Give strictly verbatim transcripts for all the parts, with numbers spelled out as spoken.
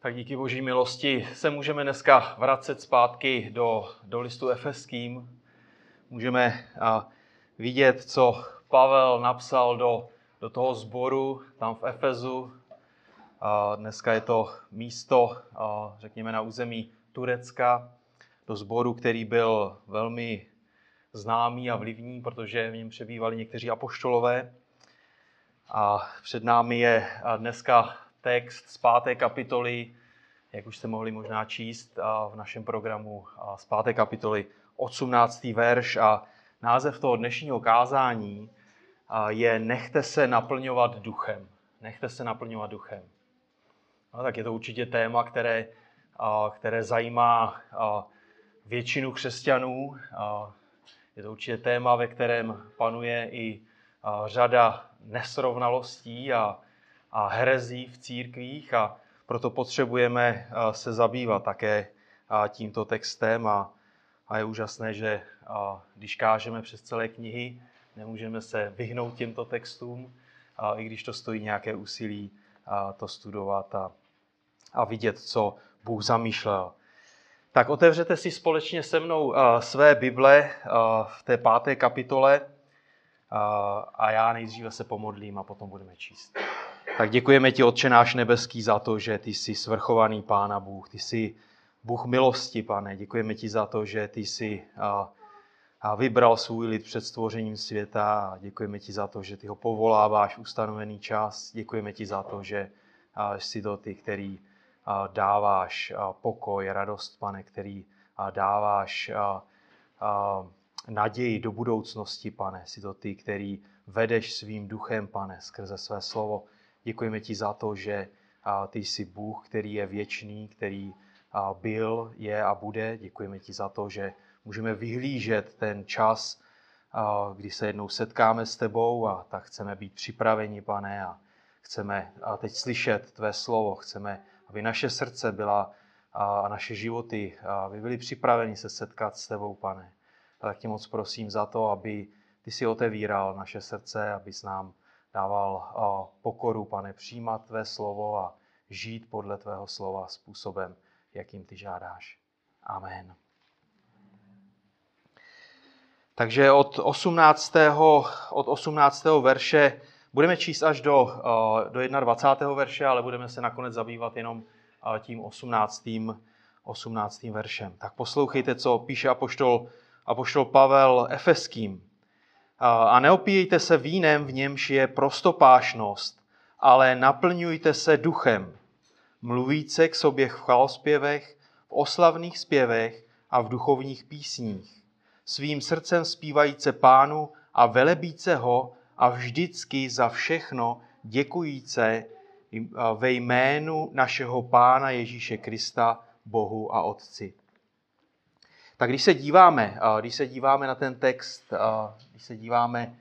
Tak díky boží milosti se můžeme dneska vracet zpátky do, do listu Efeským. Můžeme a, vidět, co Pavel napsal do, do toho sboru tam v Efezu. A dneska je to místo, a, řekněme, na území Turecka, do sboru, který byl velmi známý a vlivný, protože v něm přebývali někteří apoštolové. A před námi je dneska text z páté kapitoly, jak už jste mohli možná číst v našem programu, z páté kapitoly osmnáctý verš. A název toho dnešního kázání je Nechte se naplňovat duchem. Nechte se naplňovat duchem. No, tak je to určitě téma, které, které zajímá většinu křesťanů. Je to určitě téma, ve kterém panuje i řada nesrovnalostí a a herezí v církvích, a proto potřebujeme se zabývat také tímto textem a, a je úžasné, že a, když kážeme přes celé knihy, nemůžeme se vyhnout těmto textům, a, i když to stojí nějaké úsilí a, to studovat a, a vidět, co Bůh zamýšlel. Tak otevřete si společně se mnou a, své Bible a, v té páté kapitole a, a já nejdříve se pomodlím a potom budeme číst. Tak děkujeme ti, Otče náš nebeský, za to, že ty jsi svrchovaný Pán a Bůh. Ty jsi Bůh milosti, Pane. Děkujeme ti za to, že ty jsi a, a vybral svůj lid před stvořením světa. Děkujeme ti za to, že ty ho povoláváš ustanovený čas. Děkujeme ti za to, že a, jsi to ty, který a, dáváš a, pokoj, radost, Pane, který a, dáváš a, a, naději do budoucnosti, Pane. Jsi to ty, který vedeš svým duchem, Pane, skrze své slovo. Děkujeme ti za to, že ty jsi Bůh, který je věčný, který byl, je a bude. Děkujeme ti za to, že můžeme vyhlížet ten čas, kdy se jednou setkáme s tebou, a tak chceme být připraveni, Pane, a chceme teď slyšet tvé slovo. Chceme, aby naše srdce byla a naše životy, aby byly připraveni se setkat s tebou, Pane. A tak tě moc prosím za to, aby ty si otevíral naše srdce, abys nám dával pokoru, Pane, přijímat tvé slovo a žít podle tvého slova způsobem, jakým ty žádáš. Amen. Takže od osmnáctého, od osmnáctého verše budeme číst až do, do dvacátého prvního verše, ale budeme se nakonec zabývat jenom tím osmnáctým. osmnáctým veršem. Tak poslouchejte, co píše apoštol, apoštol Pavel Efeským. A neopíjejte se vínem, v němž je prostopášnost, ale naplňujte se duchem, mluvíce k sobě v chvalospěvech, v oslavných zpěvech a v duchovních písních. Svým srdcem zpívajíce Pánu a velebíce ho a vždycky za všechno děkujíce ve jménu našeho Pána Ježíše Krista, Bohu a Otci. Tak když se díváme, když se díváme na ten text, když se díváme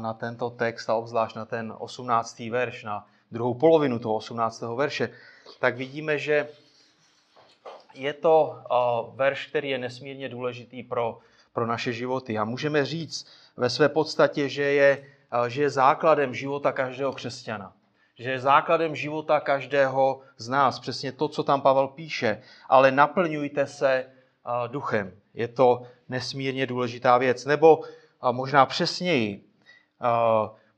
na tento text a obzvlášť na ten osmnáctý verš, na druhou polovinu toho osmnáctého verše, tak vidíme, že je to verš, který je nesmírně důležitý pro, pro naše životy. A můžeme říct ve své podstatě, že je, že je základem života každého křesťana. Že je základem života každého z nás. Přesně to, co tam Pavel píše. Ale naplňujte se duchem. Je to nesmírně důležitá věc. Nebo možná přesněji,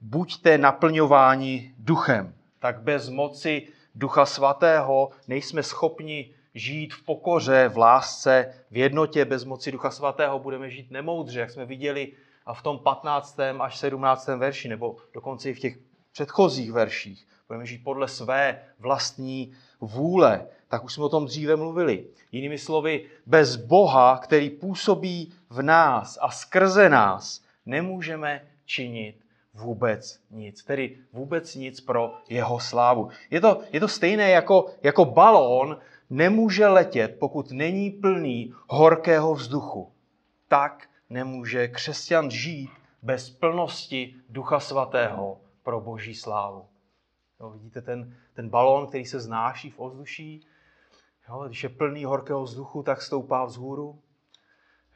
buďte naplňováni duchem. Tak bez moci Ducha Svatého nejsme schopni žít v pokoře, v lásce, v jednotě. Bez moci Ducha Svatého budeme žít nemoudře, jak jsme viděli v tom patnáctém až sedmnáctém verši, nebo dokonce i v těch předchozích verších. Budeme žít podle své vlastní vůle. Tak už jsme o tom dříve mluvili. Jinými slovy, bez Boha, který působí v nás a skrze nás, nemůžeme činit vůbec nic. Tedy vůbec nic pro jeho slávu. Je to, je to stejné jako, jako balón nemůže letět, pokud není plný horkého vzduchu. Tak nemůže křesťan žít bez plnosti Ducha Svatého pro boží slávu. Jo, vidíte ten, ten balón, který se vznáší v ovzduší. Jo, když je plný horkého vzduchu, tak stoupá vzhůru.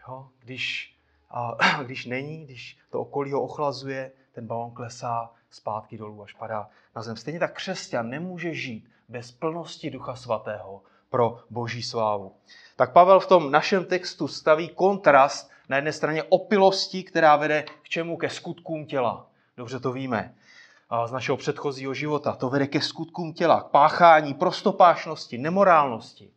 Jo, když, a, když není, když to okolí ho ochlazuje, ten balón klesá zpátky dolů, až padá na zem. Stejně tak křesťan nemůže žít bez plnosti Ducha Svatého pro Boží slávu. Tak Pavel v tom našem textu staví kontrast na jedné straně opilostí, která vede k čemu? Ke skutkům těla. Dobře to víme z našeho předchozího života. To vede ke skutkům těla, k páchání, prostopášnosti, nemorálnosti.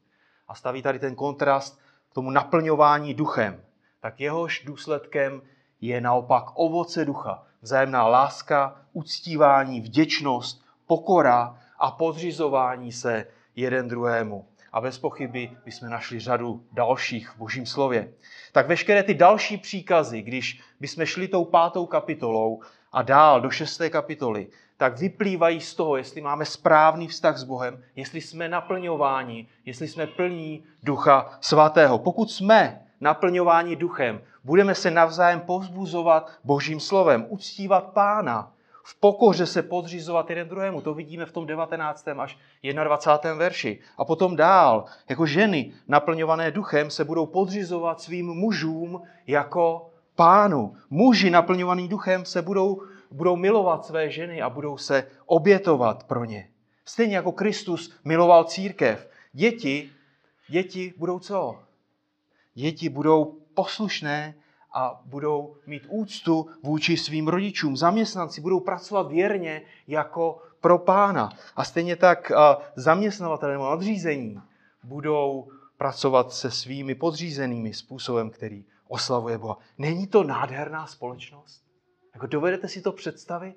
A staví tady ten kontrast k tomu naplňování duchem. Tak jehož důsledkem je naopak ovoce ducha. Vzájemná láska, uctívání, vděčnost, pokora a podřizování se jeden druhému. A bez pochyby bychom našli řadu dalších v Božím slově. Tak veškeré ty další příkazy, když bychom šli tou pátou kapitolou a dál do šesté kapitoly, tak vyplývají z toho, jestli máme správný vztah s Bohem, jestli jsme naplňováni, jestli jsme plní Ducha Svatého. Pokud jsme naplňováni duchem, budeme se navzájem povzbuzovat Božím slovem, uctívat Pána, v pokoře se podřizovat jeden druhému. To vidíme v tom devatenáctém až dvacátém prvním verši. A potom dál, jako ženy naplňované duchem se budou podřizovat svým mužům jako Pánu. Muži naplňovaný duchem se budou, budou milovat své ženy a budou se obětovat pro ně. Stejně jako Kristus miloval církev. Děti, děti budou co? Děti budou poslušné a budou mít úctu vůči svým rodičům. Zaměstnanci budou pracovat věrně jako pro Pána. A stejně tak zaměstnavatelé nebo nadřízení budou pracovat se svými podřízenými způsobem, který oslavuje Boha. Není to nádherná společnost? Jako dovedete si to představit?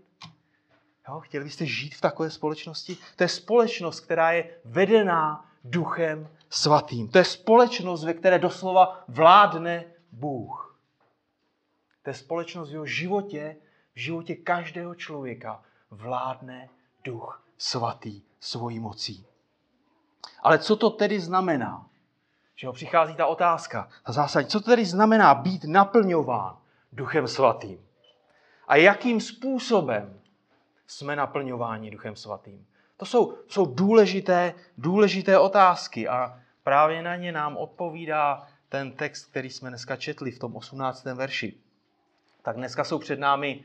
Jo? Chtěli byste žít v takové společnosti? To je společnost, která je vedená Duchem Svatým. To je společnost, ve které doslova vládne Bůh. To je společnost, v jeho životě, v životě každého člověka vládne Duch Svatý svojí mocí. Ale co to tedy znamená? Že ho přichází ta otázka, ta zásadní. Co to tedy znamená být naplňován Duchem Svatým? A jakým způsobem jsme naplňováni Duchem Svatým? To jsou, jsou důležité, důležité otázky a právě na ně nám odpovídá ten text, který jsme dneska četli v tom osmnáctém verši. Tak dneska jsou před námi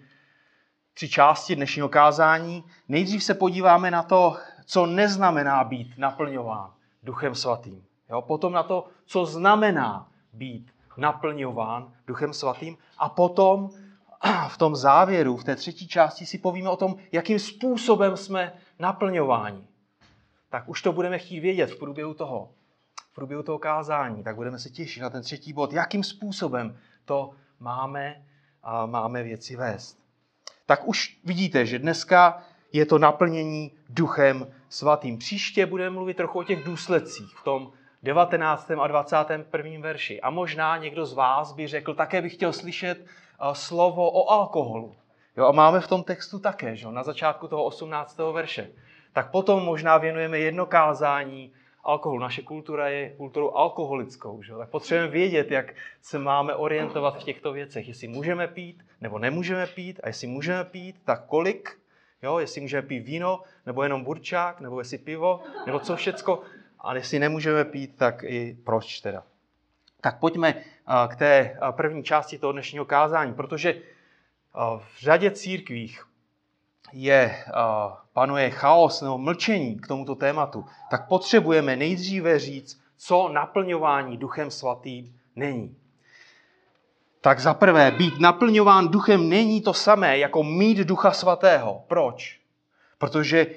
tři části dnešního kázání. Nejdřív se podíváme na to, co neznamená být naplňován Duchem Svatým. Jo? Potom na to, co znamená být naplňován Duchem Svatým. A potom v tom závěru, v té třetí části si povíme o tom, jakým způsobem jsme naplňováni. Tak už to budeme chtít vědět v průběhu toho, v průběhu toho kázání. Tak budeme se těšit na ten třetí bod, jakým způsobem to máme a máme věci vést. Tak už vidíte, že dneska je to naplnění Duchem Svatým. Příště budeme mluvit trochu o těch důsledcích v tom devatenáctém a dvacátém prvním verši. A možná někdo z vás by řekl, také bych chtěl slyšet slovo o alkoholu. Jo, a máme v tom textu také, že? Na začátku toho osmnáctého verše. Tak potom možná věnujeme jedno kázání alkoholu. Naše kultura je kulturou alkoholickou. Že? Tak potřebujeme vědět, jak se máme orientovat v těchto věcech. Jestli můžeme pít, nebo nemůžeme pít. A jestli můžeme pít, tak kolik. Jo? Jestli můžeme pít víno, nebo jenom burčák, nebo jestli pivo, nebo co všecko. A jestli nemůžeme pít, tak i proč teda. Tak pojďme k té první části toho dnešního kázání, protože v řadě církvích je, panuje chaos nebo mlčení k tomuto tématu, tak potřebujeme nejdříve říct, co naplňování Duchem Svatým není. Tak za prvé, být naplňován Duchem není to samé, jako mít Ducha Svatého. Proč? Protože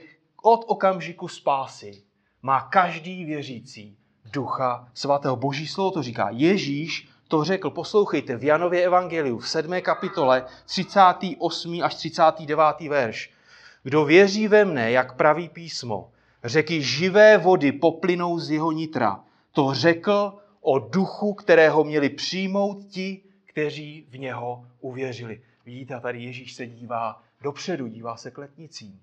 od okamžiku spásy má každý věřící Ducha Svatého. Boží slovo to říká. Ježíš to řekl, poslouchejte, v Janově evangeliu v sedmé kapitole třicátý osmý až třicátý devátý verš. Kdo věří ve mne, jak praví písmo, řeky živé vody poplynou z jeho nitra. To řekl o duchu, kterého měli přijmout ti, kteří v něho uvěřili. Vidíte, tady Ježíš se dívá dopředu, dívá se k letnicím.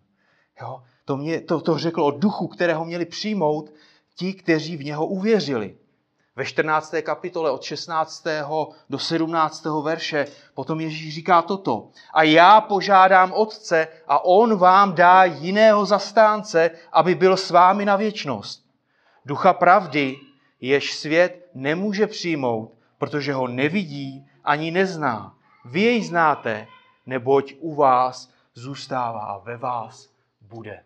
Jo? To, mě, to, to řekl o duchu, kterého měli přijmout ti, kteří v něho uvěřili. Ve čtrnácté kapitole od šestnáctého do sedmnáctého verše potom Ježíš říká toto. A já požádám Otce a on vám dá jiného zastánce, aby byl s vámi na věčnost. Ducha pravdy, jež svět nemůže přijmout, protože ho nevidí ani nezná. Vy jej znáte, neboť u vás zůstává a ve vás bude.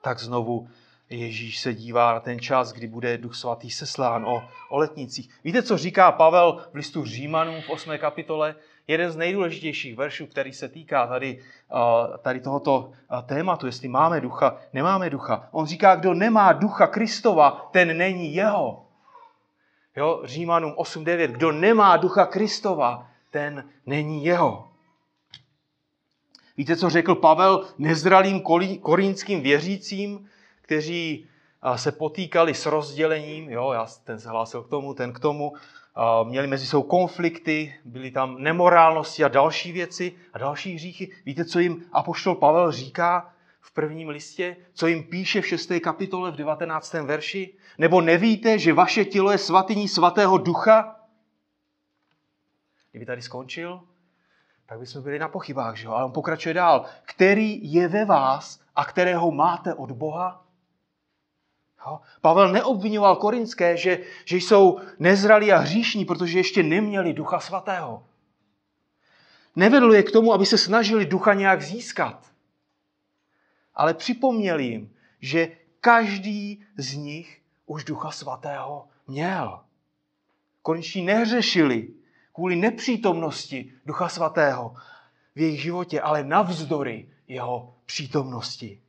Tak znovu Ježíš se dívá na ten čas, kdy bude Duch Svatý seslán o, o letnicích. Víte, co říká Pavel v listu Římanům v osmé kapitole? Jeden z nejdůležitějších veršů, který se týká tady, tady tohoto tématu, jestli máme ducha, nemáme ducha. On říká, kdo nemá ducha Kristova, ten není jeho. Jo, Římanům osm devět, kdo nemá ducha Kristova, ten není jeho. Víte, co řekl Pavel nezralým korínským věřícím, kteří se potýkali s rozdělením, jo, já, ten se hlásil k tomu, ten k tomu, měli mezi sebou konflikty, byly tam nemorálnosti a další věci a další hříchy. Víte, co jim apoštol Pavel říká v prvním listě? Co jim píše v šesté kapitole v devatenáctém verši? Nebo nevíte, že vaše tělo je svatyní svatého ducha? Kdyby tady skončil, tak bychom byli na pochybách, že jo? Ale on pokračuje dál. Který je ve vás a kterého máte od Boha? Jo? Pavel neobvinoval korinské, že, že jsou nezralí a hříšní, protože ještě neměli Ducha Svatého. Nevedl je k tomu, aby se snažili Ducha nějak získat. Ale připomněl jim, že každý z nich už Ducha Svatého měl. Korinští nehřešili kvůli nepřítomnosti Ducha Svatého v jejich životě, ale navzdory jeho přítomnosti.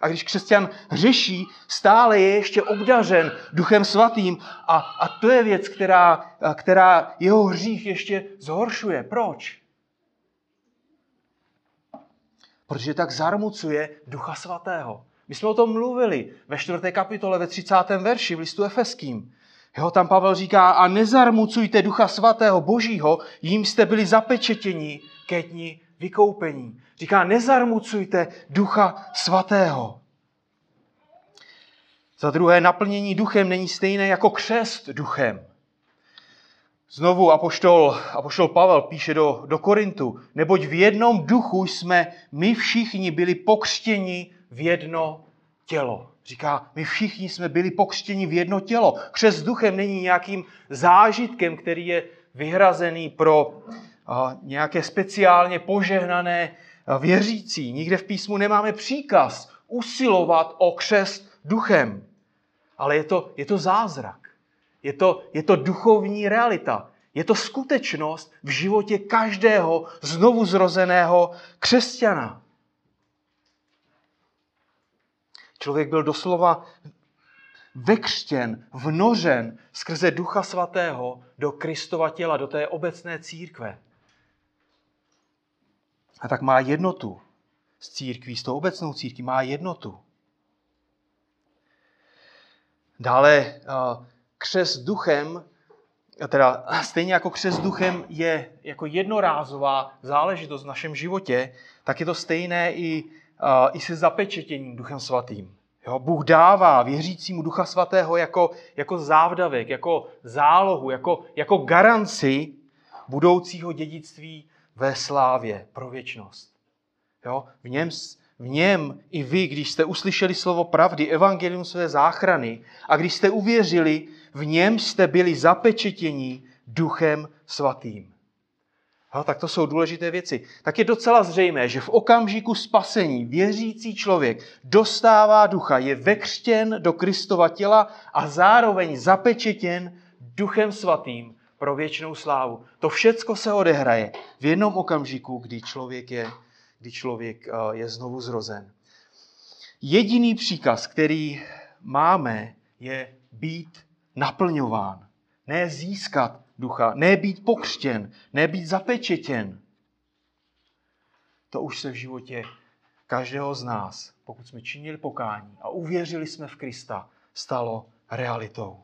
A když křesťan hřeší, stále je ještě obdařen Duchem Svatým a, a to je věc, která, která jeho hřích ještě zhoršuje. Proč? Protože tak zarmucuje Ducha Svatého. My jsme o tom mluvili ve čtvrté kapitole, ve třicátém verši v listu Efeským. Jo, tam Pavel říká, a nezarmucujte Ducha Svatého Božího, jím jste byli zapečetěni ke dni vykoupení. Říká, nezarmucujte Ducha Svatého. Za druhé, naplnění duchem není stejné jako křest duchem. Znovu apoštol, apoštol Pavel píše do, do Korintu, neboť v jednom duchu jsme my všichni byli pokřtěni v jedno tělo. Říká, my všichni jsme byli pokřtěni v jedno tělo. Křest duchem není nějakým zážitkem, který je vyhrazený pro a, nějaké speciálně požehnané a, věřící. Nikde v písmu nemáme příkaz usilovat o křest duchem. Ale je to, je to zázrak. Je to, je to duchovní realita. Je to skutečnost v životě každého znovuzrozeného křesťana. Člověk byl doslova vekřtěn, vnořen skrze Ducha Svatého do Kristova těla, do té obecné církve. A tak má jednotu s církví, s tou obecnou církví má jednotu. Dále křest duchem, teda stejně jako křest duchem je jako jednorázová záležitost v našem životě, tak je to stejné i i se zapečetěním Duchem Svatým. Jo, Bůh dává věřícímu Ducha Svatého jako, jako závdavek, jako zálohu, jako, jako garanci budoucího dědictví ve slávě pro věčnost. Jo, v, něm, v něm i vy, když jste uslyšeli slovo pravdy, evangelium své záchrany, a když jste uvěřili, v něm jste byli zapečetěni Duchem Svatým. Ha, tak to jsou důležité věci. Tak je docela zřejmé, že v okamžiku spasení věřící člověk dostává ducha, je vekřtěn do Kristova těla a zároveň zapečetěn Duchem Svatým pro věčnou slávu. To všecko se odehraje v jednom okamžiku, kdy člověk je, kdy člověk je znovu zrozen. Jediný příkaz, který máme, je být naplňován, ne získat ducha, ne být pokřtěn, ne být zapečetěn. To už se v životě každého z nás, pokud jsme činili pokání a uvěřili jsme v Krista, stalo realitou.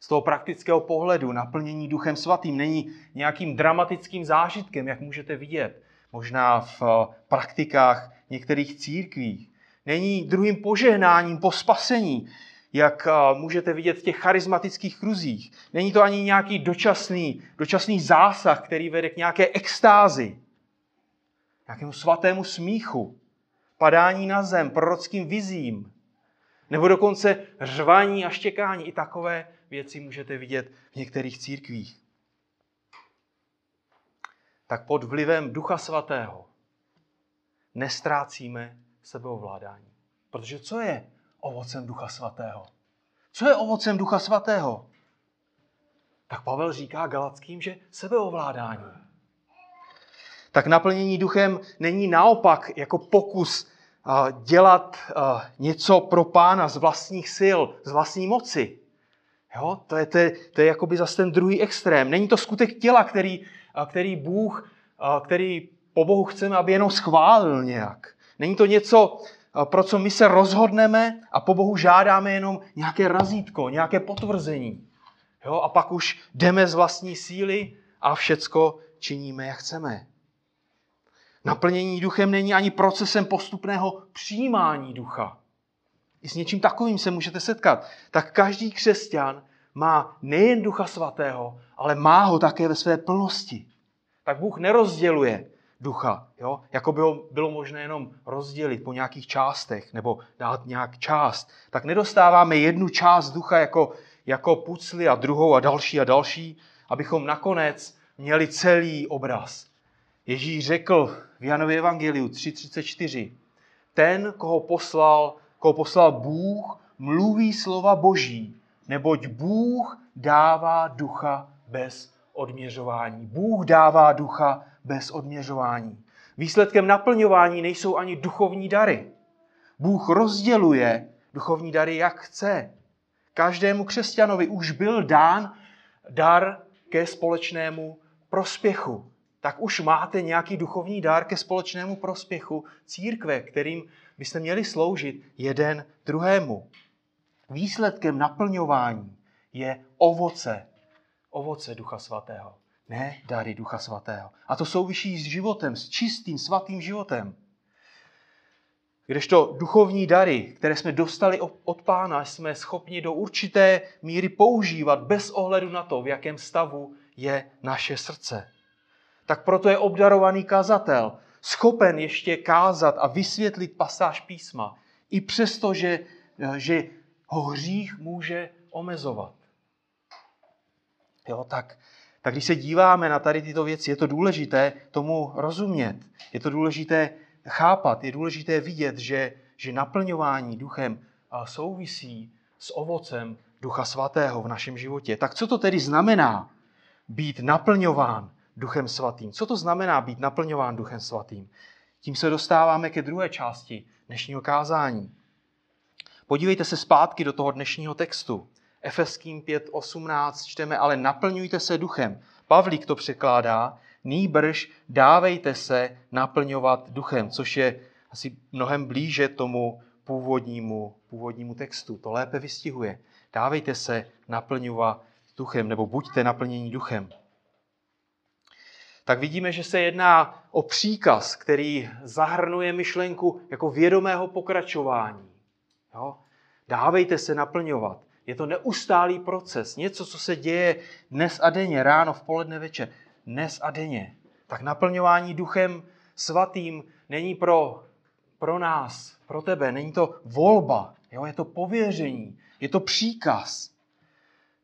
Z toho praktického pohledu naplnění Duchem Svatým není nějakým dramatickým zážitkem, jak můžete vidět, možná v praktikách některých církví. Není druhým požehnáním po spasení, jak můžete vidět v těch charismatických kruzích. Není to ani nějaký dočasný, dočasný zásah, který vede k nějaké extázi, nějakému svatému smíchu, padání na zem, prorockým vizím, nebo dokonce řvaní a štěkání. I takové věci můžete vidět v některých církvích. tak pod vlivem Ducha Svatého nestrácíme sebeovládání. Protože co je ovocem Ducha Svatého? Co je ovocem Ducha Svatého? Tak Pavel říká Galatským, že sebeovládání. Tak naplnění duchem není naopak jako pokus dělat něco pro Pána z vlastních sil, z vlastní moci. Jo? To je, to je, to je jakoby zase ten druhý extrém. Není to skutek těla, který, který Bůh, který po Bohu chceme, aby jenom schválil nějak. Není to něco, pro co my se rozhodneme a po Bohu žádáme jenom nějaké razítko, nějaké potvrzení. Jo? A pak už jdeme z vlastní síly a všecko činíme, jak chceme. Naplnění duchem není ani procesem postupného přijímání ducha. I s něčím takovým se můžete setkat. Tak každý křesťan má nejen Ducha Svatého, ale má ho také ve své plnosti. Tak Bůh nerozděluje ducha, jo? Jako by ho bylo možné jenom rozdělit po nějakých částech nebo dát nějak část. Tak nedostáváme jednu část ducha jako, jako pucli a druhou a další a další, abychom nakonec měli celý obraz. Ježíš řekl v Janově evangeliu tři třicet čtyři, ten, koho poslal, koho poslal Bůh, mluví slova Boží, neboť Bůh dává ducha bez odměřování. Bůh dává ducha bez odměřování. Výsledkem naplňování nejsou ani duchovní dary. Bůh rozděluje duchovní dary, jak chce. Každému křesťanovi už byl dán dar ke společnému prospěchu. Tak už máte nějaký duchovní dar ke společnému prospěchu církve, kterým byste měli sloužit jeden druhému. Výsledkem naplňování je ovoce, ovoce Ducha Svatého, ne dary Ducha Svatého. A to souvisí s životem, s čistým, svatým životem. Kdežto duchovní dary, které jsme dostali od Pána, jsme schopni do určité míry používat bez ohledu na to, v jakém stavu je naše srdce. Tak proto je obdarovaný kazatel schopen ještě kázat a vysvětlit pasáž písma, i přesto, že, že ho hřích může omezovat. Jo, tak, tak když se díváme na tady tyto věci, je to důležité tomu rozumět, je to důležité chápat, je důležité vidět, že, že naplňování duchem souvisí s ovocem Ducha Svatého v našem životě. Tak co to tedy znamená být naplňován Duchem Svatým? Co to znamená být naplňován Duchem Svatým? Tím se dostáváme ke druhé části dnešního kázání. Podívejte se zpátky do toho dnešního textu. Efeským pět osmnáct čteme, ale naplňujte se duchem. Pavlík to překládá, nýbrž dávejte se naplňovat duchem, což je asi mnohem blíže tomu původnímu, původnímu textu. To lépe vystihuje. Dávejte se naplňovat duchem, nebo buďte naplnění duchem. Tak vidíme, že se jedná o příkaz, který zahrnuje myšlenku jako vědomého pokračování. Jo? Dávejte se naplňovat. Je to neustálý proces, něco, co se děje dnes a denně, ráno, v poledne, večer, dnes a denně. Tak naplňování Duchem Svatým není pro, pro nás, pro tebe, není to volba, jo? Je to pověření, je to příkaz.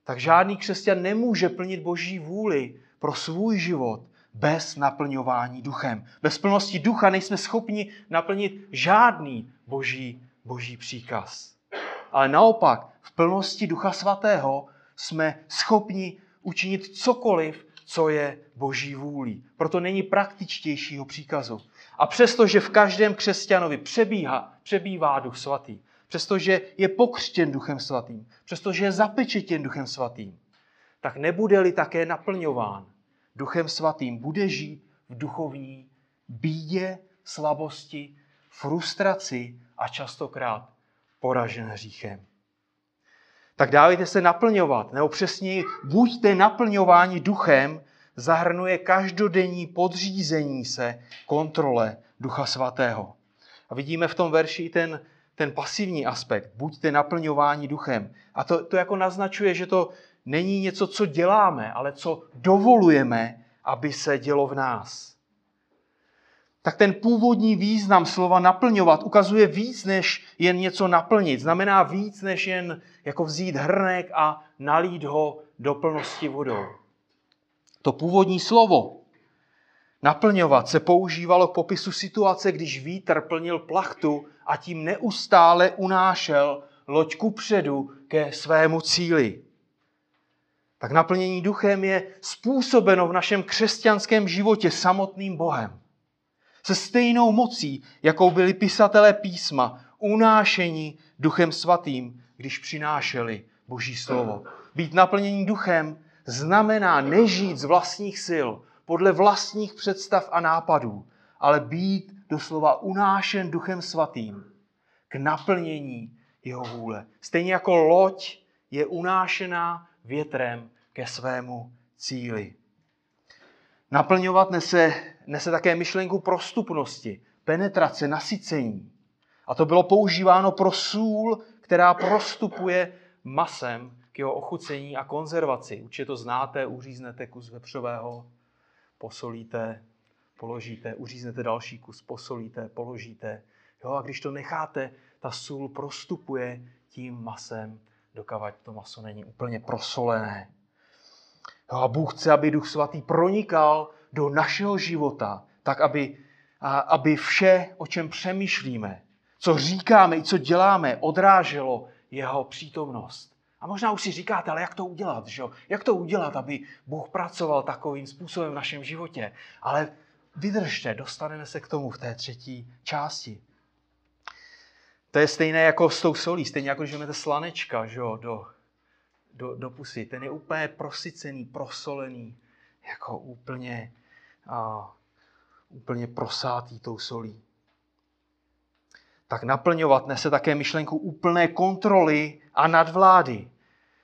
Tak žádný křesťan nemůže plnit Boží vůli pro svůj život bez naplňování duchem. Bez plnosti ducha nejsme schopni naplnit žádný boží, boží příkaz. Ale naopak, v plnosti Ducha Svatého jsme schopni učinit cokoliv, co je boží vůlí. Proto není praktičtějšího příkazu. A přestože v každém křesťanovi přebíhá, přebývá Duch Svatý, přestože je pokřtěn Duchem Svatým, přestože je zapečetěn Duchem Svatým, tak nebude-li také naplňován Duchem Svatým, bude žít v duchovní bídě, slabosti, frustraci a častokrát poražen hříchem. Tak dávejte se naplňovat, nebo přesněji buďte naplňováni duchem, zahrnuje každodenní podřízení se kontrole Ducha Svatého. A vidíme v tom verši ten, ten pasivní aspekt, buďte naplňováni duchem. A to, to jako naznačuje, že to není něco, co děláme, ale co dovolujeme, aby se dělo v nás. Tak ten původní význam slova naplňovat ukazuje víc, než jen něco naplnit. Znamená víc, než jen jako vzít hrnek a nalít ho do plnosti vodou. To původní slovo Naplňovat se používalo k popisu situace, když vítr plnil plachtu a tím neustále unášel loď kupředu ke svému cíli. Tak naplnění duchem je způsobeno v našem křesťanském životě samotným Bohem. Se stejnou mocí, jakou byli pisatelé písma, unášení duchem svatým, když přinášeli Boží slovo. Být naplnění duchem znamená nežít z vlastních sil, podle vlastních představ a nápadů, ale být doslova unášen duchem svatým k naplnění jeho vůle. Stejně jako loď je unášená větrem ke svému cíli. Naplňovat nese, nese také myšlenku prostupnosti, penetrace, nasycení. A to bylo používáno pro sůl, která prostupuje masem k jeho ochucení a konzervaci. Určitě to znáte, uříznete kus vepřového, posolíte, položíte, uříznete další kus, posolíte, položíte. Jo, a když to necháte, ta sůl prostupuje tím masem, dokavať to maso není úplně prosolené. Jo, a Bůh chce, aby Duch Svatý pronikal do našeho života, tak aby, a, aby vše, o čem přemýšlíme, co říkáme i co děláme, odráželo jeho přítomnost. A možná už si říkáte, ale jak to udělat, že? Jak to udělat, aby Bůh pracoval takovým způsobem v našem životě? Ale vydržte, dostaneme se k tomu v té třetí části. To je stejné jako s tou solí, stejně jako když vezmete slanečka, že? Do, do, do pusy. Ten je úplně prosycený, prosolený, jako úplně, a, úplně prosátý tou solí. Tak naplňovat nese také myšlenku úplné kontroly a nadvlády.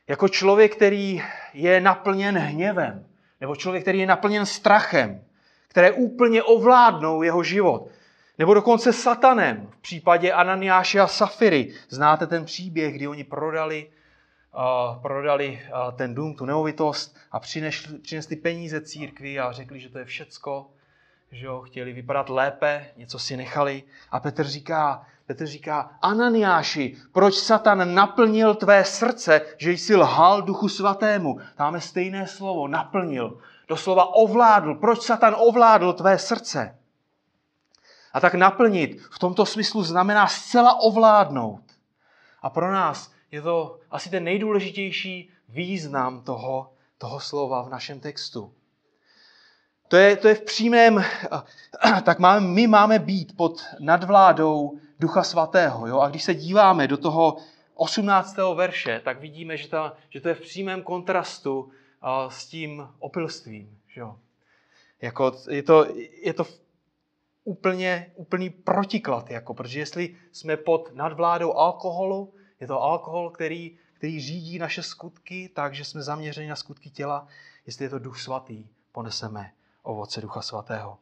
Jako člověk, který je naplněn hněvem, nebo člověk, který je naplněn strachem, které úplně ovládnou jeho život, nebo dokonce satanem v případě Ananiáše a Safiry. Znáte ten příběh, kdy oni prodali, uh, prodali uh, ten dům, tu nemovitost a přinesli, přinesli peníze církvi a řekli, že to je všecko, že ho chtěli vypadat lépe, něco si nechali. A Petr říká, Petr říká, Ananiáši, proč satan naplnil tvé srdce, že jsi lhal Duchu Svatému? Máme stejné slovo, naplnil. Doslova ovládl. Proč satan ovládl tvé srdce? A tak naplnit v tomto smyslu znamená zcela ovládnout. A pro nás je to asi ten nejdůležitější význam toho, toho slova v našem textu. To je, to je v přímém, tak máme, my máme být pod nadvládou Ducha Svatého. Jo? A když se díváme do toho osmnáctého verše, tak vidíme, že, ta, že to je v přímém kontrastu uh, s tím opilstvím. Jo? Jako, je to, je to úplně, úplný protiklad, jako, protože jestli jsme pod nadvládou alkoholu, je to alkohol, který, který řídí naše skutky, takže jsme zaměřeni na skutky těla, jestli je to Duch Svatý, poneseme ovoce Ducha Svatého.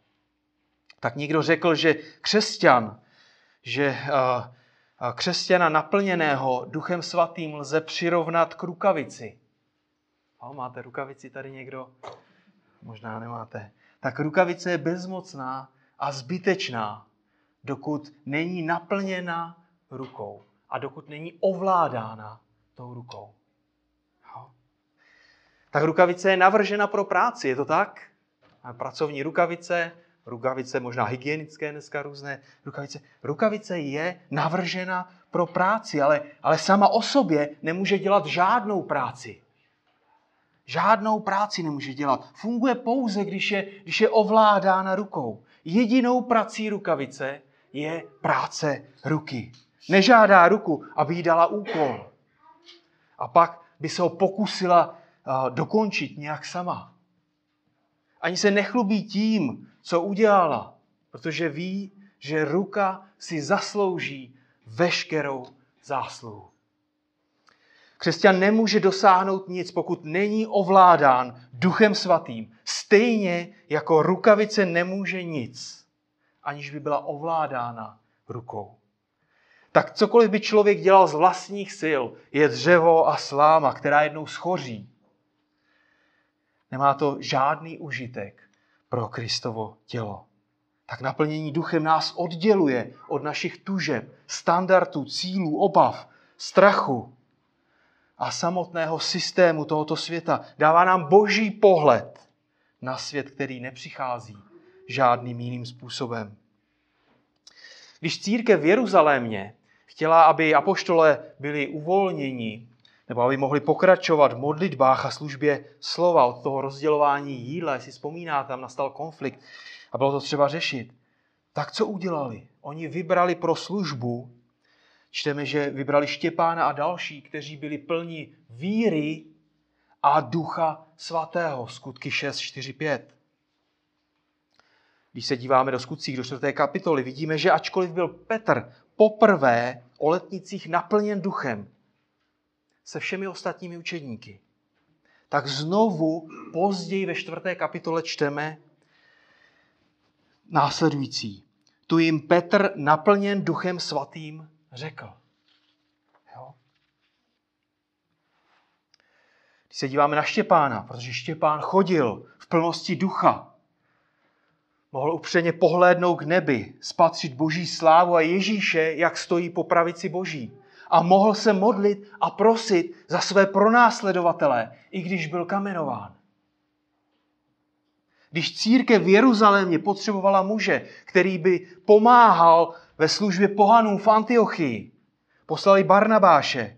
Tak někdo řekl, že křesťan, že uh, křesťana naplněného Duchem Svatým lze přirovnat k rukavici. A máte rukavici tady někdo? Možná nemáte. Tak rukavice je bezmocná a zbytečná, dokud není naplněna rukou a dokud není ovládána tou rukou. Jo? Tak rukavice je navržena pro práci, je to tak? Pracovní rukavice, rukavice možná hygienické dneska různé rukavice. Rukavice je navržena pro práci, ale, ale sama o sobě nemůže dělat žádnou práci. Žádnou práci nemůže dělat. Funguje pouze, když je, když je ovládána rukou. Jedinou prací rukavice je práce ruky. Nežádá ruku, aby jí dala úkol. A pak by se ho pokusila uh, dokončit nějak sama. Ani se nechlubí tím, co udělala, protože ví, že ruka si zaslouží veškerou zásluhu. Křesťan nemůže dosáhnout nic, pokud není ovládán Duchem Svatým. Stejně jako rukavice nemůže nic, aniž by byla ovládána rukou. Tak cokoliv by člověk dělal z vlastních sil, je dřevo a sláma, která jednou schoří. Nemá to žádný užitek pro Kristovo tělo. Tak naplnění duchem nás odděluje od našich tužeb, standardů, cílů, obav, strachu a samotného systému tohoto světa. Dává nám boží pohled na svět, který nepřichází žádným jiným způsobem. Když církev v Jeruzalémě chtěla, aby apoštole byli uvolněni, nebo aby mohli pokračovat v modlitbách a službě slova, od toho rozdělování jídla, jestli vzpomínáte, tam nastal konflikt a bylo to třeba řešit. Tak co udělali? Oni vybrali pro službu, čteme, že vybrali Štěpána a další, kteří byli plni víry a Ducha svatého. Skutky šest, čtyři, pět. Když se díváme do Skutků do čtvrté kapitoly, vidíme, že ačkoliv byl Petr poprvé o letnicích naplněn Duchem se všemi ostatními učedníky, tak znovu později ve čtvrté kapitole čteme následující. Tu jim Petr naplněn Duchem svatým řekl. Jo? Když se díváme na Štěpána, protože Štěpán chodil v plnosti Ducha, mohl upřeně pohlédnout k nebi, spatřit Boží slávu a Ježíše, jak stojí po pravici Boží. A mohl se modlit a prosit za své pronásledovatele, i když byl kamenován. Když církev v Jeruzalémě potřebovala muže, který by pomáhal ve službě pohanům v Antiochii, poslali Barnabáše.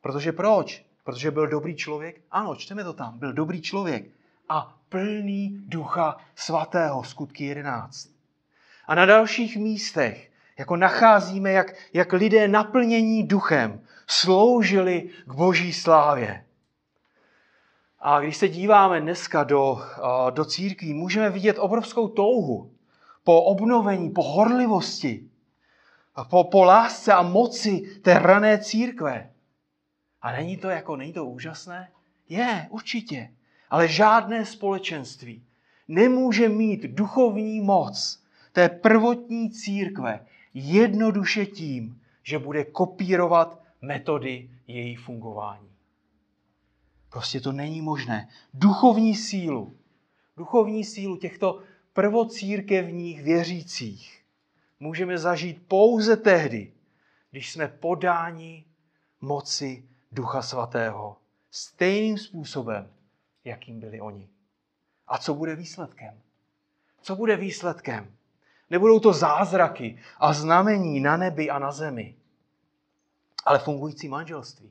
Protože proč? Protože byl dobrý člověk? Ano, čteme to tam. Byl dobrý člověk. A plný Ducha svatého, skutky jedenáct. A na dalších místech, jako nacházíme, jak, jak lidé naplnění Duchem sloužili k Boží slávě. A když se díváme dneska do, do církví, můžeme vidět obrovskou touhu po obnovení, po horlivosti, po, po lásce a moci té rané církve. A není to, jako, není to úžasné? Je, určitě. Ale žádné společenství nemůže mít duchovní moc té prvotní církve jednoduše tím, že bude kopírovat metody její fungování. Prostě to není možné. Duchovní sílu, duchovní sílu těchto prvocírkevních věřících můžeme zažít pouze tehdy, když jsme podáni moci Ducha svatého stejným způsobem, jakým byli oni. A co bude výsledkem? Co bude výsledkem? Nebudou to zázraky a znamení na nebi a na zemi, ale fungující manželství.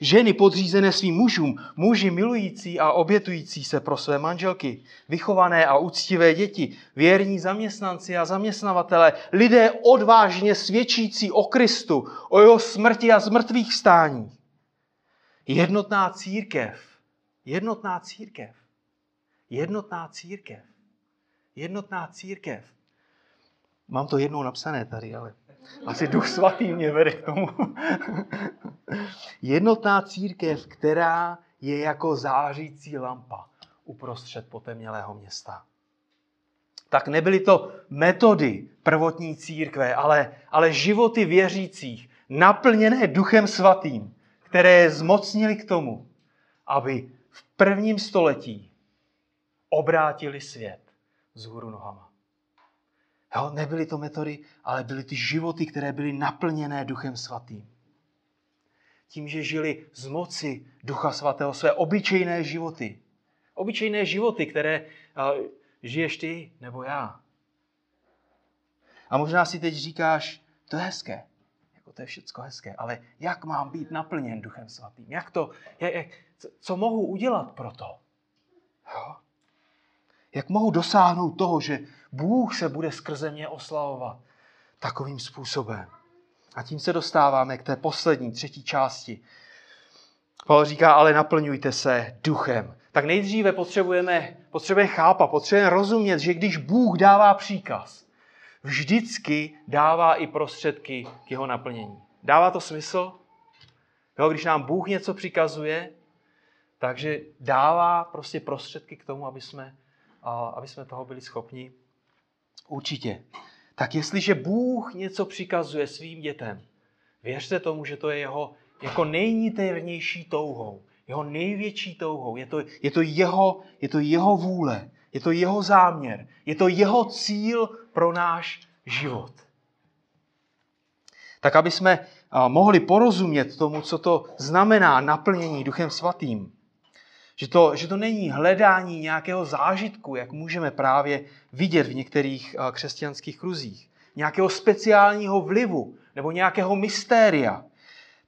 Ženy podřízené svým mužům, muži milující a obětující se pro své manželky, vychované a úctivé děti, věrní zaměstnanci a zaměstnavatele, lidé odvážně svědčící o Kristu, o jeho smrti a zmrtvých vstání. Jednotná církev, Jednotná církev. Jednotná církev. Jednotná církev. Mám to jednou napsané tady, ale asi Duch svatý mě vede k tomu. Jednotná církev, která je jako zářící lampa uprostřed potemnělého města. Tak nebyly to metody prvotní církve, ale, ale životy věřících, naplněné Duchem svatým, které je zmocnili k tomu, aby v prvním století obrátili svět vzhůru nohama. Jo, nebyly to metody, ale byly ty životy, které byly naplněné Duchem svatým. Tím, že žili z moci Ducha svatého své obyčejné životy. Obyčejné životy, které uh, žiješ ty nebo já. A možná si teď říkáš, to je hezké. Jako to je všecko hezké, ale jak mám být naplněn Duchem svatým? Jak to... Jak, jak, Co mohu udělat pro to? Jo? Jak mohu dosáhnout toho, že Bůh se bude skrze mě oslavovat takovým způsobem? A tím se dostáváme k té poslední, třetí části. Pavel říká, ale naplňujte se Duchem. Tak nejdříve potřebujeme, potřebujeme chápat, potřebujeme rozumět, že když Bůh dává příkaz, vždycky dává i prostředky k jeho naplnění. Dává to smysl? Jo, když nám Bůh něco přikazuje, takže dává prostě prostředky k tomu, aby jsme, aby jsme toho byli schopni. Určitě. Tak jestliže Bůh něco přikazuje svým dětem, věřte tomu, že to je jeho jako nejniternější touhou, jeho největší touhou. Je to, je, to jeho, je to jeho vůle, je to jeho záměr, je to jeho cíl pro náš život. Tak aby jsme mohli porozumět tomu, co to znamená naplnění Duchem svatým, Že to, že to není hledání nějakého zážitku, jak můžeme právě vidět v některých křesťanských kruzích, nějakého speciálního vlivu nebo nějakého mystéria,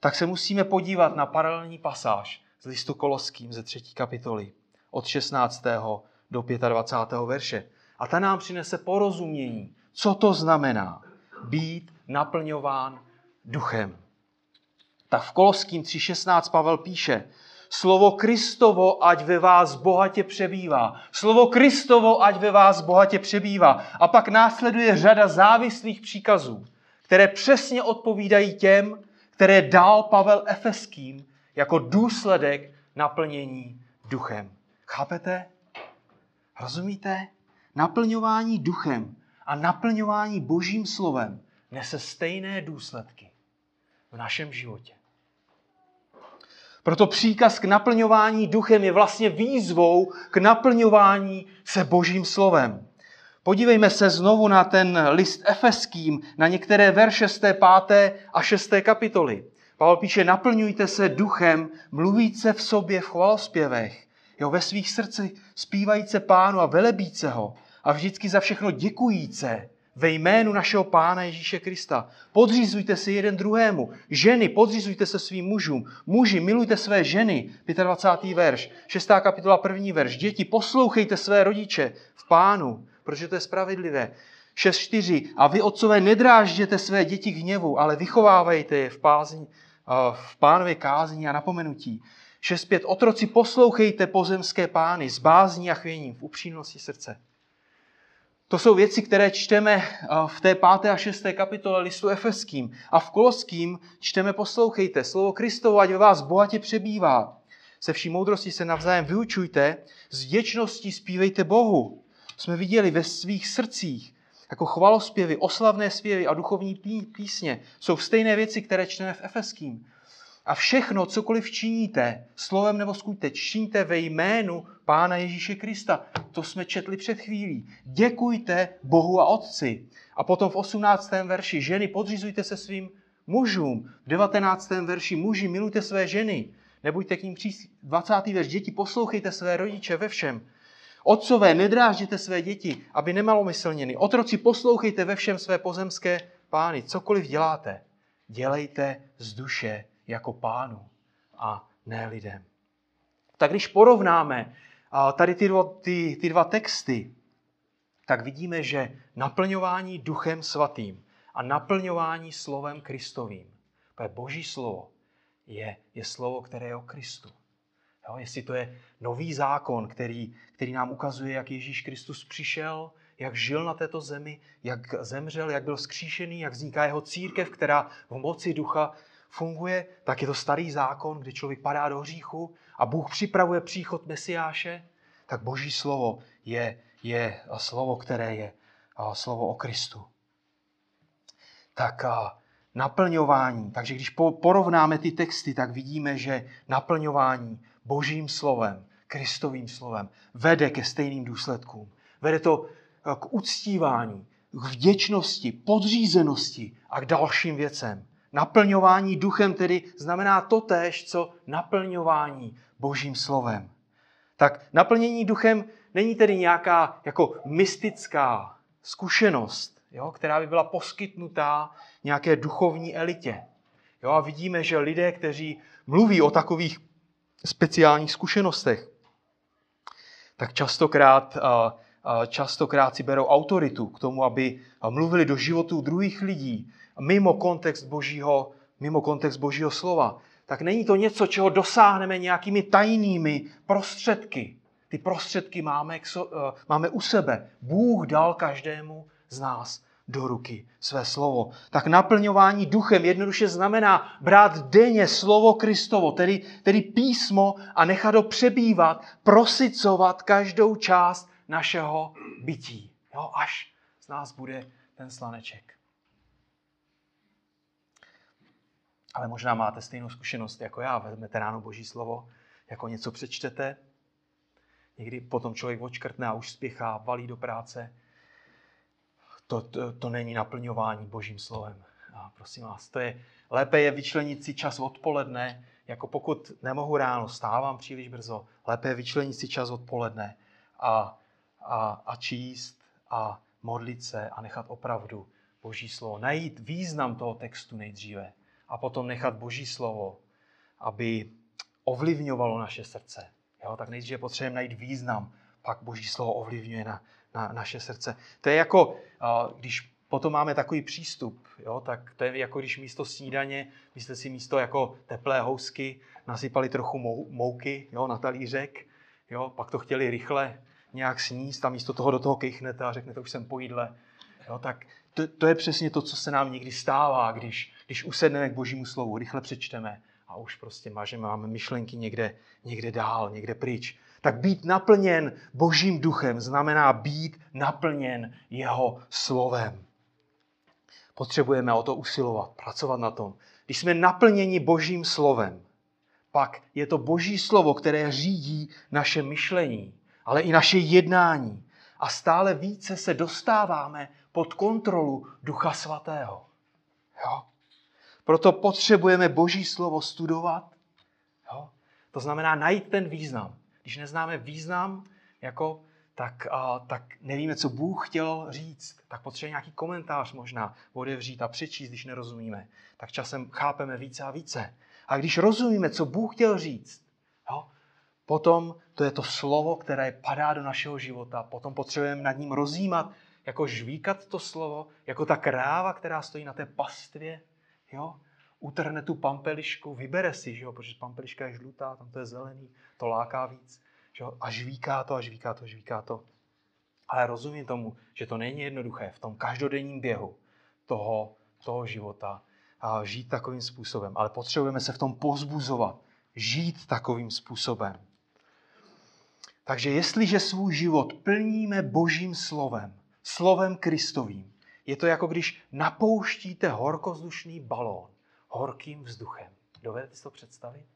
tak se musíme podívat na paralelní pasáž z listu Koloským ze třetí kapitoly od šestnáctého do dvacátého pátého verše. A ta nám přinese porozumění, co to znamená být naplňován duchem. Tak v Koloským tři šestnáct Pavel píše: Slovo Kristovo ať ve vás bohatě přebývá. Slovo Kristovo ať ve vás bohatě přebývá. A pak následuje řada závislých příkazů, které přesně odpovídají těm, které dal Pavel Efeským jako důsledek naplnění duchem. Chápete? Rozumíte? Naplňování duchem a naplňování Božím slovem nese stejné důsledky v našem životě. Proto příkaz k naplňování duchem je vlastně výzvou k naplňování se Božím slovem. Podívejme se znovu na ten list Efeským, na některé verše z té páté a šesté kapitoly. Pavel píše: naplňujte se duchem, mluvíce v sobě v chvalospěvech, jo, ve svých srdcích zpívajíce Pánu a velebíce ho a vždycky za všechno děkujíce ve jménu našeho Pána Ježíše Krista. Podřizujte se jeden druhému. Ženy, podřizujte se svým mužům. Muži, milujte své ženy. dvacátý pátý verš, šestá kapitola, první verš. Děti, poslouchejte své rodiče v Pánu, protože to je spravedlivé. šest čtyři. A vy, otcové, nedrážděte své děti k hněvu, ale vychovávejte je v, pázni, v Pánově kázni a napomenutí. šest pět. Otroci, poslouchejte pozemské pány s bázní a chvěním v upřímnosti srdce. To jsou věci, které čteme v té páté a šesté kapitole listu Efeským. A v Koloským čteme: poslouchejte, slovo Kristovo ať ve vás bohatě přebývá. Se vší moudrosti se navzájem vyučujte, s vděčností zpívejte Bohu. Jsme viděli ve svých srdcích, jako chvalospěvy, oslavné zpěvy a duchovní písně. Jsou stejné věci, které čteme v Efeským. A všechno, cokoliv činíte, slovem nebo skutkem, činíte ve jménu Pána Ježíše Krista. To jsme četli před chvílí. Děkujte Bohu a Otci. A potom v osmnáctém verši: ženy, podřizujte se svým mužům. V devatenáctém verši: muži, milujte své ženy. Nebuďte k ním přísní. dvacátý verš: děti, poslouchejte své rodiče ve všem. Otcové, nedrážděte své děti, aby nemalomyslněli. Otroci, poslouchejte ve všem své pozemské pány. Cokoliv děláte, dělejte z duše jako Pánu a ne lidem. Tak když porovnáme tady ty dva, ty, ty dva texty, tak vidíme, že naplňování Duchem svatým a naplňování slovem Kristovým, to je Boží slovo, je, je slovo, které je o Kristu. Jo, jestli to je nový zákon, který, který nám ukazuje, jak Ježíš Kristus přišel, jak žil na této zemi, jak zemřel, jak byl vzkříšený, jak vzniká jeho církev, která v moci ducha funguje, tak je to starý zákon, kde člověk padá do hříchu a Bůh připravuje příchod Mesiáše, tak Boží slovo je, je slovo, které je slovo o Kristu. Tak naplňování, takže když porovnáme ty texty, tak vidíme, že naplňování Božím slovem, Kristovým slovem vede ke stejným důsledkům. Vede to k uctívání, k vděčnosti, podřízenosti a k dalším věcem. Naplňování duchem tedy znamená totéž, co naplňování Božím slovem. Tak naplnění duchem není tedy nějaká jako mystická zkušenost, jo, která by byla poskytnutá nějaké duchovní elitě. Jo, a vidíme, že lidé, kteří mluví o takových speciálních zkušenostech, tak častokrát, častokrát si berou autoritu k tomu, aby mluvili do životů druhých lidí, mimo kontext Božího, mimo kontext Božího slova. Tak není to něco, čeho dosáhneme nějakými tajnými prostředky. Ty prostředky máme, máme u sebe. Bůh dal každému z nás do ruky své slovo. Tak naplňování duchem jednoduše znamená brát denně slovo Kristovo, tedy, tedy písmo, a nechat ho přebývat, prosycovat každou část našeho bytí. Jo, až z nás bude ten slaneček. Ale možná máte stejnou zkušenost jako já. Vezmete ráno Boží slovo, jako něco přečtete. Někdy potom člověk odškrtne a už spěchá, valí do práce. To, to, to není naplňování Božím slovem. A prosím vás, to je, lépe je vyčlenit si čas odpoledne, Jako pokud nemohu ráno, stávám příliš brzo, lépe vyčlenit si čas odpoledne a, a, a číst a modlit se a nechat opravdu Boží slovo. Najít význam toho textu nejdříve a potom nechat Boží slovo, aby ovlivňovalo naše srdce. Jo, tak nejdříve potřebujeme najít význam, pak Boží slovo ovlivňuje na, na naše srdce. To je jako, když potom máme takový přístup, jo, tak to je jako když místo snídaně, byste si místo jako teplé housky nasypali trochu mou, mouky, jo, na talířek, jo, pak to chtěli rychle nějak sníst a místo toho do toho kejchnete a řeknete, už jsem po jídle. Jo, tak to, to je přesně to, co se nám někdy stává, když, když usedneme k Božímu slovu, rychle přečteme a už prostě mážeme, máme myšlenky někde, někde dál, někde pryč. Tak být naplněn Božím duchem znamená být naplněn jeho slovem. Potřebujeme o to usilovat, pracovat na tom. Když jsme naplněni Božím slovem, pak je to Boží slovo, které řídí naše myšlení, ale i naše jednání. A stále více se dostáváme pod kontrolu Ducha Svatého. Jo? Proto potřebujeme Boží slovo studovat. Jo? To znamená najít ten význam. Když neznáme význam, jako, tak, a, tak nevíme, co Bůh chtěl říct. Tak potřebujeme nějaký komentář možná odevřít a přečíst, když nerozumíme. Tak časem chápeme více a více. A když rozumíme, co Bůh chtěl říct, jo, potom to je to slovo, které padá do našeho života. Potom potřebujeme nad ním rozjímat, jako žvíkat to slovo, jako ta kráva, která stojí na té pastvě, jo, utrhne tu pampelišku, vybere si, že jo, protože pampeliška je žlutá, tam to je zelený, to láká víc, že jo, a žvíká to, a žvíká to, a žvíká to. Ale rozumím tomu, že to není jednoduché v tom každodenním běhu toho, toho života a žít takovým způsobem. Ale potřebujeme se v tom povzbuzovat, žít takovým způsobem. Takže jestliže svůj život plníme Božím slovem, slovem Kristovým, je to jako když napouštíte horkovzdušný balón horkým vzduchem. Dovedete si to představit?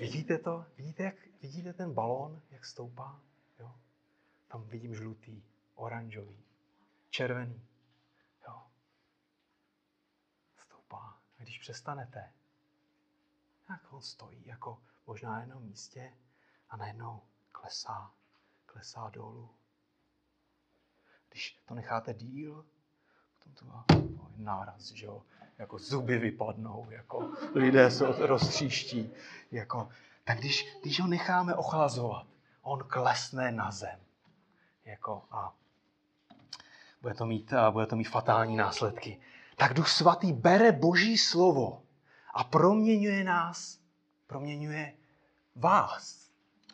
Vidíte to? Vidíte, jak, vidíte ten balón, jak stoupá? Jo? Tam vidím žlutý, oranžový, červený. Jo? Stoupá. A když přestanete, tak on stojí jako možná na jednom místě a najednou klesá, klesá dolů. Když to necháte díl, potom to má náraz, že jo, jako zuby vypadnou, jako lidé se roztříští, jako, tak když, když ho necháme ochlazovat, on klesne na zem, jako a bude to mít, a bude to mít fatální následky. Tak Duch Svatý bere Boží slovo a proměňuje nás, proměňuje vás,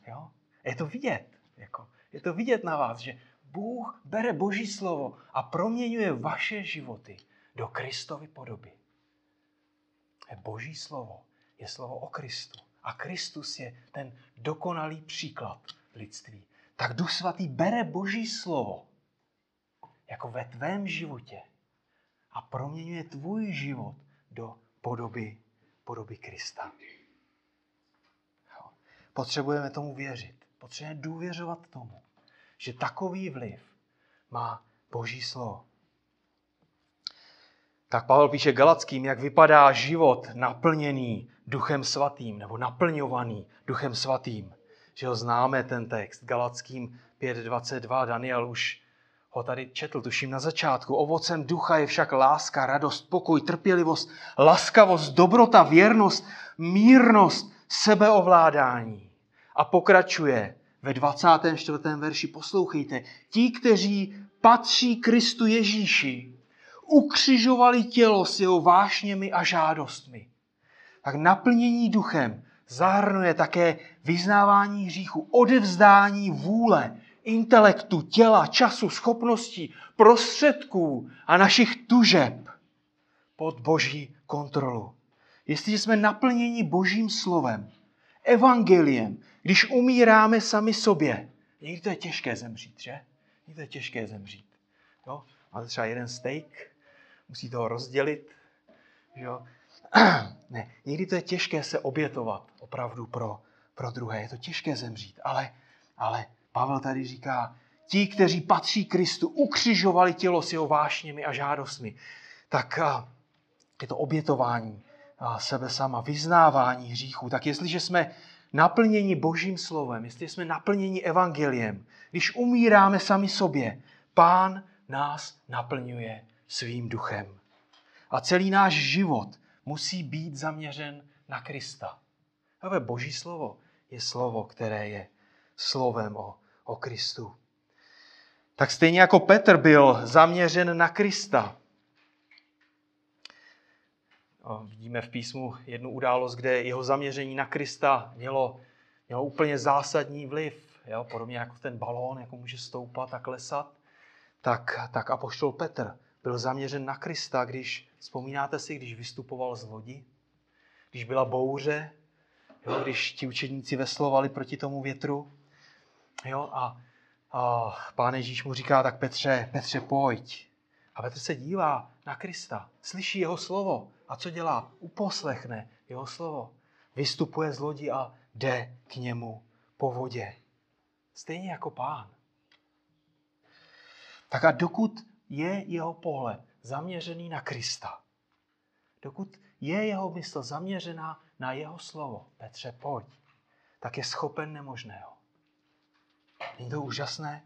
jo, je to vidět, jako, je to vidět na vás, že Bůh bere Boží slovo a proměňuje vaše životy do Kristovy podoby. Boží slovo je slovo o Kristu. A Kristus je ten dokonalý příklad lidství. Tak Duch Svatý bere Boží slovo jako ve tvém životě a proměňuje tvůj život do podoby, podoby Krista. Jo. Potřebujeme tomu věřit. Potřebujeme důvěřovat tomu, že takový vliv má Boží slovo. Tak Pavel píše Galackým, jak vypadá život naplněný Duchem Svatým, nebo naplňovaný Duchem Svatým. Že ho známe, ten text, Galackým pět dvacet dva, Daniel už ho tady četl, tuším na začátku. Ovocem ducha je však láska, radost, pokoj, trpělivost, laskavost, dobrota, věrnost, mírnost, sebeovládání. A pokračuje ve dvacátém čtvrtém verši, poslouchejte, ti, kteří patří Kristu Ježíši, ukřižovali tělo s jeho vášněmi a žádostmi. Tak naplnění duchem zahrnuje také vyznávání hříchu, odevzdání vůle, intelektu, těla, času, schopností, prostředků a našich tužeb pod Boží kontrolu. Jestliže jsme naplněni Božím slovem, evangeliem, když umíráme sami sobě. Někdy to je těžké zemřít, že? Někdy to je těžké zemřít. Jo? Máte třeba jeden steak, musíte ho rozdělit. Jo? Ne, někdy to je těžké se obětovat opravdu pro, pro druhé. Je to těžké zemřít, ale, ale Pavel tady říká, ti, kteří patří Kristu, ukřižovali tělo s jeho vášněmi a žádostmi. Tak je to obětování sebe sama, vyznávání hříchů. Tak jestliže jsme naplněni Božím slovem, jestli jsme naplněni evangeliem, když umíráme sami sobě, Pán nás naplňuje svým duchem. A celý náš život musí být zaměřen na Krista. A Boží slovo je slovo, které je slovem o, o Kristu. Tak stejně jako Petr byl zaměřen na Krista. Vidíme v písmu jednu událost, kde jeho zaměření na Krista mělo, mělo úplně zásadní vliv. Jo? Podobně jako ten balón, jako může stoupat a klesat. Tak, tak apoštol Petr byl zaměřen na Krista, když, vzpomínáte si, když vystupoval z lodi, když byla bouře, jo? Když ti učedníci veslovali proti tomu větru. Jo? A, a Pán Ježíš mu říká, tak Petře, Petře, pojď. A Petr se dívá na Krista, slyší jeho slovo. A co dělá? Uposlechne jeho slovo. Vystupuje z lodi a jde k němu po vodě. Stejně jako Pán. Tak a dokud je jeho pohled zaměřený na Krista, dokud je jeho mysl zaměřená na jeho slovo, Petře, pojď, tak je schopen nemožného. Není to úžasné?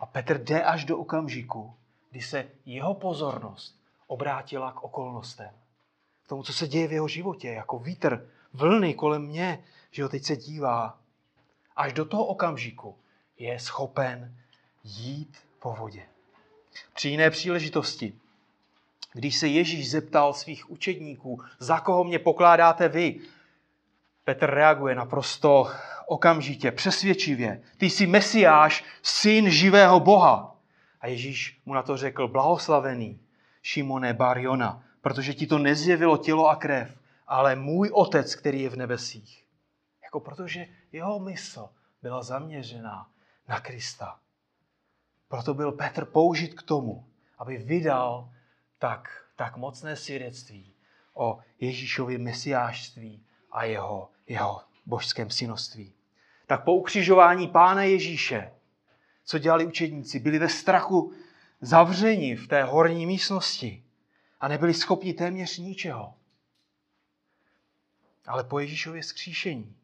A Petr jde až do okamžiku, kdy se jeho pozornost obrátila k okolnostem. K tomu, co se děje v jeho životě, jako vítr, vlny kolem mě, že ho teď se dívá. Až do toho okamžiku je schopen jít po vodě. Při jiné příležitosti, když se Ježíš zeptal svých učedníků, za koho mě pokládáte vy, Petr reaguje naprosto okamžitě, přesvědčivě. Ty jsi Mesiáš, syn živého Boha. A Ježíš mu na to řekl, blahoslavený Šimone Barjona, protože ti to nezjevilo tělo a krev, ale můj otec, který je v nebesích. Jako protože jeho mysl byla zaměřená na Krista. Proto byl Petr použit k tomu, aby vydal tak, tak mocné svědectví o Ježíšově mesiášství a jeho, jeho božském synoství. Tak po ukřižování Pána Ježíše, co dělali učedníci? Byli ve strachu zavřeni v té horní místnosti a nebyli schopni téměř ničeho. Ale po Ježíšově vzkříšení,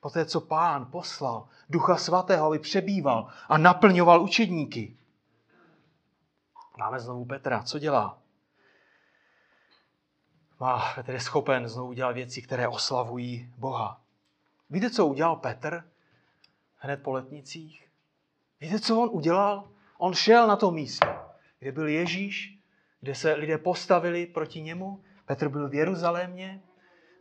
po té, co Pán poslal Ducha Svatého, aby přebýval a naplňoval učedníky. Máme znovu Petra. Co dělá? Má Petr je schopen znovu udělat věci, které oslavují Boha. Víte, co udělal Petr hned po letnicích? Víte, co on udělal? On šel na to místo, kde byl Ježíš, kde se lidé postavili proti němu. Petr byl v Jeruzalémě,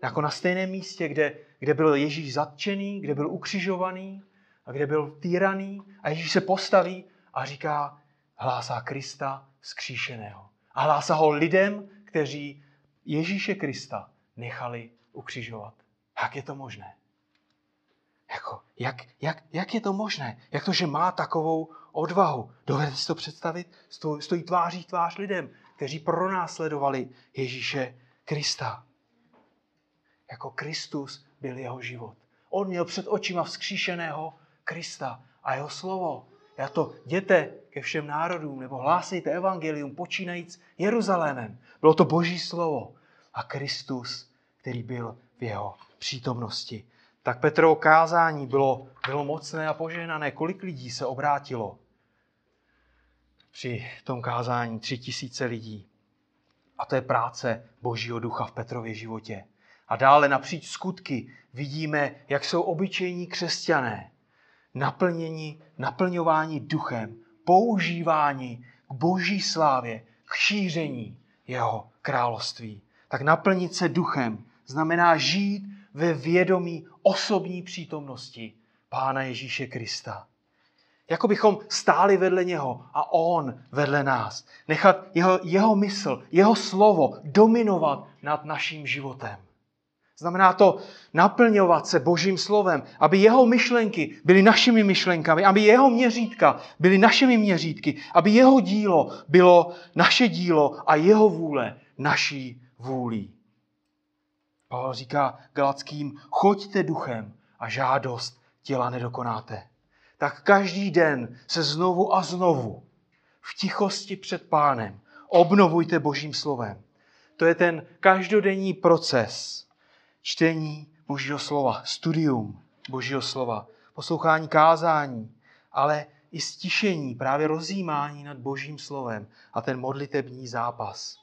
jako na stejném místě, kde, kde byl Ježíš zatčený, kde byl ukřižovaný a kde byl týraný. A Ježíš se postaví a říká, hlásá Krista vzkříšeného. A hlásá ho lidem, kteří Ježíše Krista nechali ukřižovat. Jak je to možné? Jako, jak, jak, jak je to možné? Jak to, že má takovou odvahu? Dovedete si to představit? Stojí tváří tvář lidem, kteří pronásledovali Ježíše Krista. Jako Kristus byl jeho život. On měl před očima vzkříšeného Krista a jeho slovo. Já to jděte ke všem národům nebo hlásejte evangelium počínajíc Jeruzalémem. Bylo to Boží slovo a Kristus, který byl v jeho přítomnosti. Tak Petrovo kázání bylo, bylo mocné a požehnané. Kolik lidí se obrátilo při tom kázání? Tři tisíce lidí. A to je práce Božího ducha v Petrově životě. A dále napříč skutky vidíme, jak jsou obyčejní křesťané naplnění, naplňování duchem, používání k Boží slávě, k šíření jeho království. Tak naplnit se duchem znamená žít ve vědomí osobní přítomnosti Pána Ježíše Krista. Jako bychom stáli vedle něho a on vedle nás. Nechat jeho, jeho mysl, jeho slovo dominovat nad naším životem. Znamená to naplňovat se Božím slovem, aby jeho myšlenky byly našimi myšlenkami, aby jeho měřítka byly našimi měřítky, aby jeho dílo bylo naše dílo a jeho vůle naší vůlí. Pavel říká Galackým, choďte duchem a žádost těla nedokonáte. Tak každý den se znovu a znovu v tichosti před Pánem obnovujte Božím slovem. To je ten každodenní proces čtení Božího slova, studium Božího slova, poslouchání kázání, ale i stišení, právě rozjímání nad Božím slovem a ten modlitební zápas.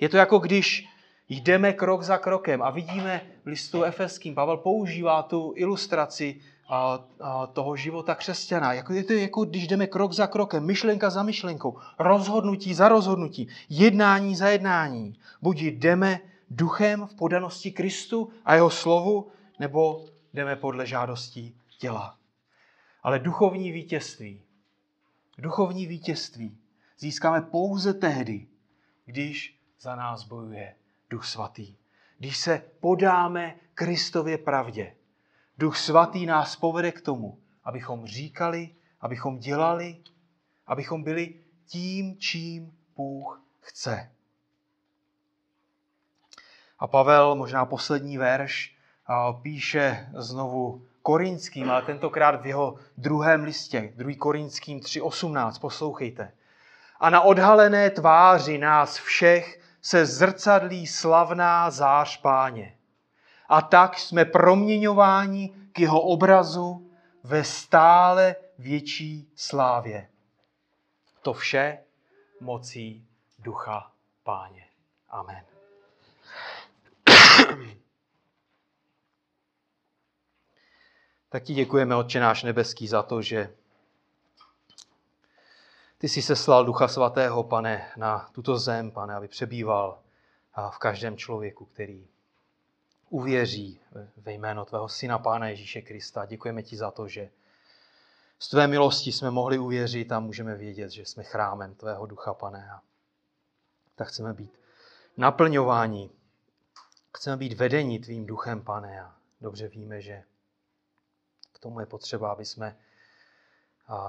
Je to jako když jdeme krok za krokem a vidíme v listu Efeským, Pavel používá tu ilustraci a, a toho života křesťana. Jako, je to jako když jdeme krok za krokem, myšlenka za myšlenkou, rozhodnutí za rozhodnutí, jednání za jednání. Buď jdeme duchem v podanosti Kristu a jeho slovu, nebo jdeme podle žádostí těla. Ale duchovní vítězství, duchovní vítězství získáme pouze tehdy, když za nás bojuje Duch Svatý. Když se podáme Kristově pravdě, Duch Svatý nás povede k tomu, abychom říkali, abychom dělali, abychom byli tím, čím Bůh chce. A Pavel, možná poslední verš, píše znovu Korinským, ale tentokrát v jeho druhém listě, druhý Korinským tři osmnáct, poslouchejte. A na odhalené tváři nás všech se zrcadlí slavná zář Páně. A tak jsme proměňováni k jeho obrazu ve stále větší slávě. To vše mocí Ducha Páně. Amen. Tak ti děkujeme, Otče náš nebeský, za to, že ty jsi seslal Ducha Svatého, Pane, na tuto zem, Pane, aby přebýval v každém člověku, který uvěří ve jméno tvého syna, Pána Ježíše Krista. Děkujeme ti za to, že z tvé milosti jsme mohli uvěřit a můžeme vědět, že jsme chrámem tvého Ducha, Pane. A tak chceme být naplňováni, chceme být vedeni tvým Duchem, Pane. A dobře víme, že k tomu je potřeba, aby jsme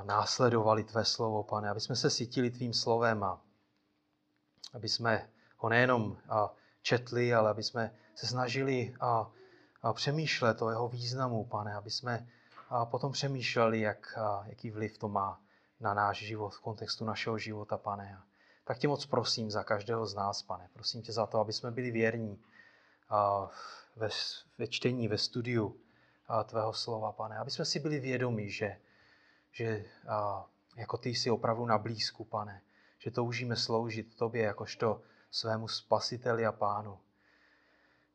následovali tvé slovo, Pane, aby jsme se sytili tvým slovem a aby jsme ho nejenom četli, ale aby jsme se snažili a, a přemýšlet o jeho významu, Pane, aby jsme a potom přemýšleli, jak, a, jaký vliv to má na náš život, v kontextu našeho života, Pane. A tak tě moc prosím za každého z nás, Pane. Prosím tě za to, aby jsme byli věrní a, ve, ve čtení, ve studiu a, tvého slova, Pane. Aby jsme si byli vědomi, že, že a, jako ty jsi opravdu na blízku, Pane. Že toužíme sloužit tobě jakožto svému spasiteli a Pánu.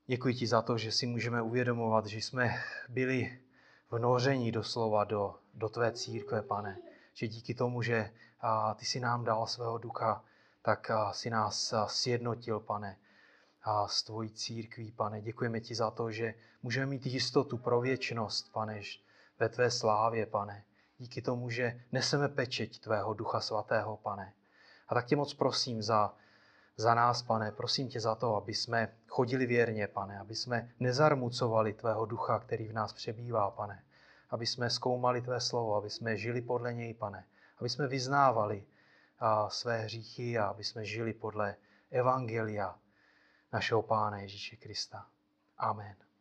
Děkuji ti za to, že si můžeme uvědomovat, že jsme byli vnořeni doslova do, do tvé církve, Pane. Že díky tomu, že a, ty jsi nám dal svého ducha, tak a, jsi nás a, sjednotil, Pane, a, s tvojí církví, Pane. Děkujeme ti za to, že můžeme mít jistotu pro věčnost, Pane, ve tvé slávě, Pane. Díky tomu, že neseme pečeť tvého Ducha Svatého, Pane. A tak tě moc prosím za Za nás, Pane, prosím tě za to, aby jsme chodili věrně, Pane, aby jsme nezarmucovali tvého ducha, který v nás přebývá, Pane, aby jsme zkoumali tvé slovo, aby jsme žili podle něj, Pane, aby jsme vyznávali a, své hříchy a aby jsme žili podle evangelia našeho Pána Ježíše Krista. Amen.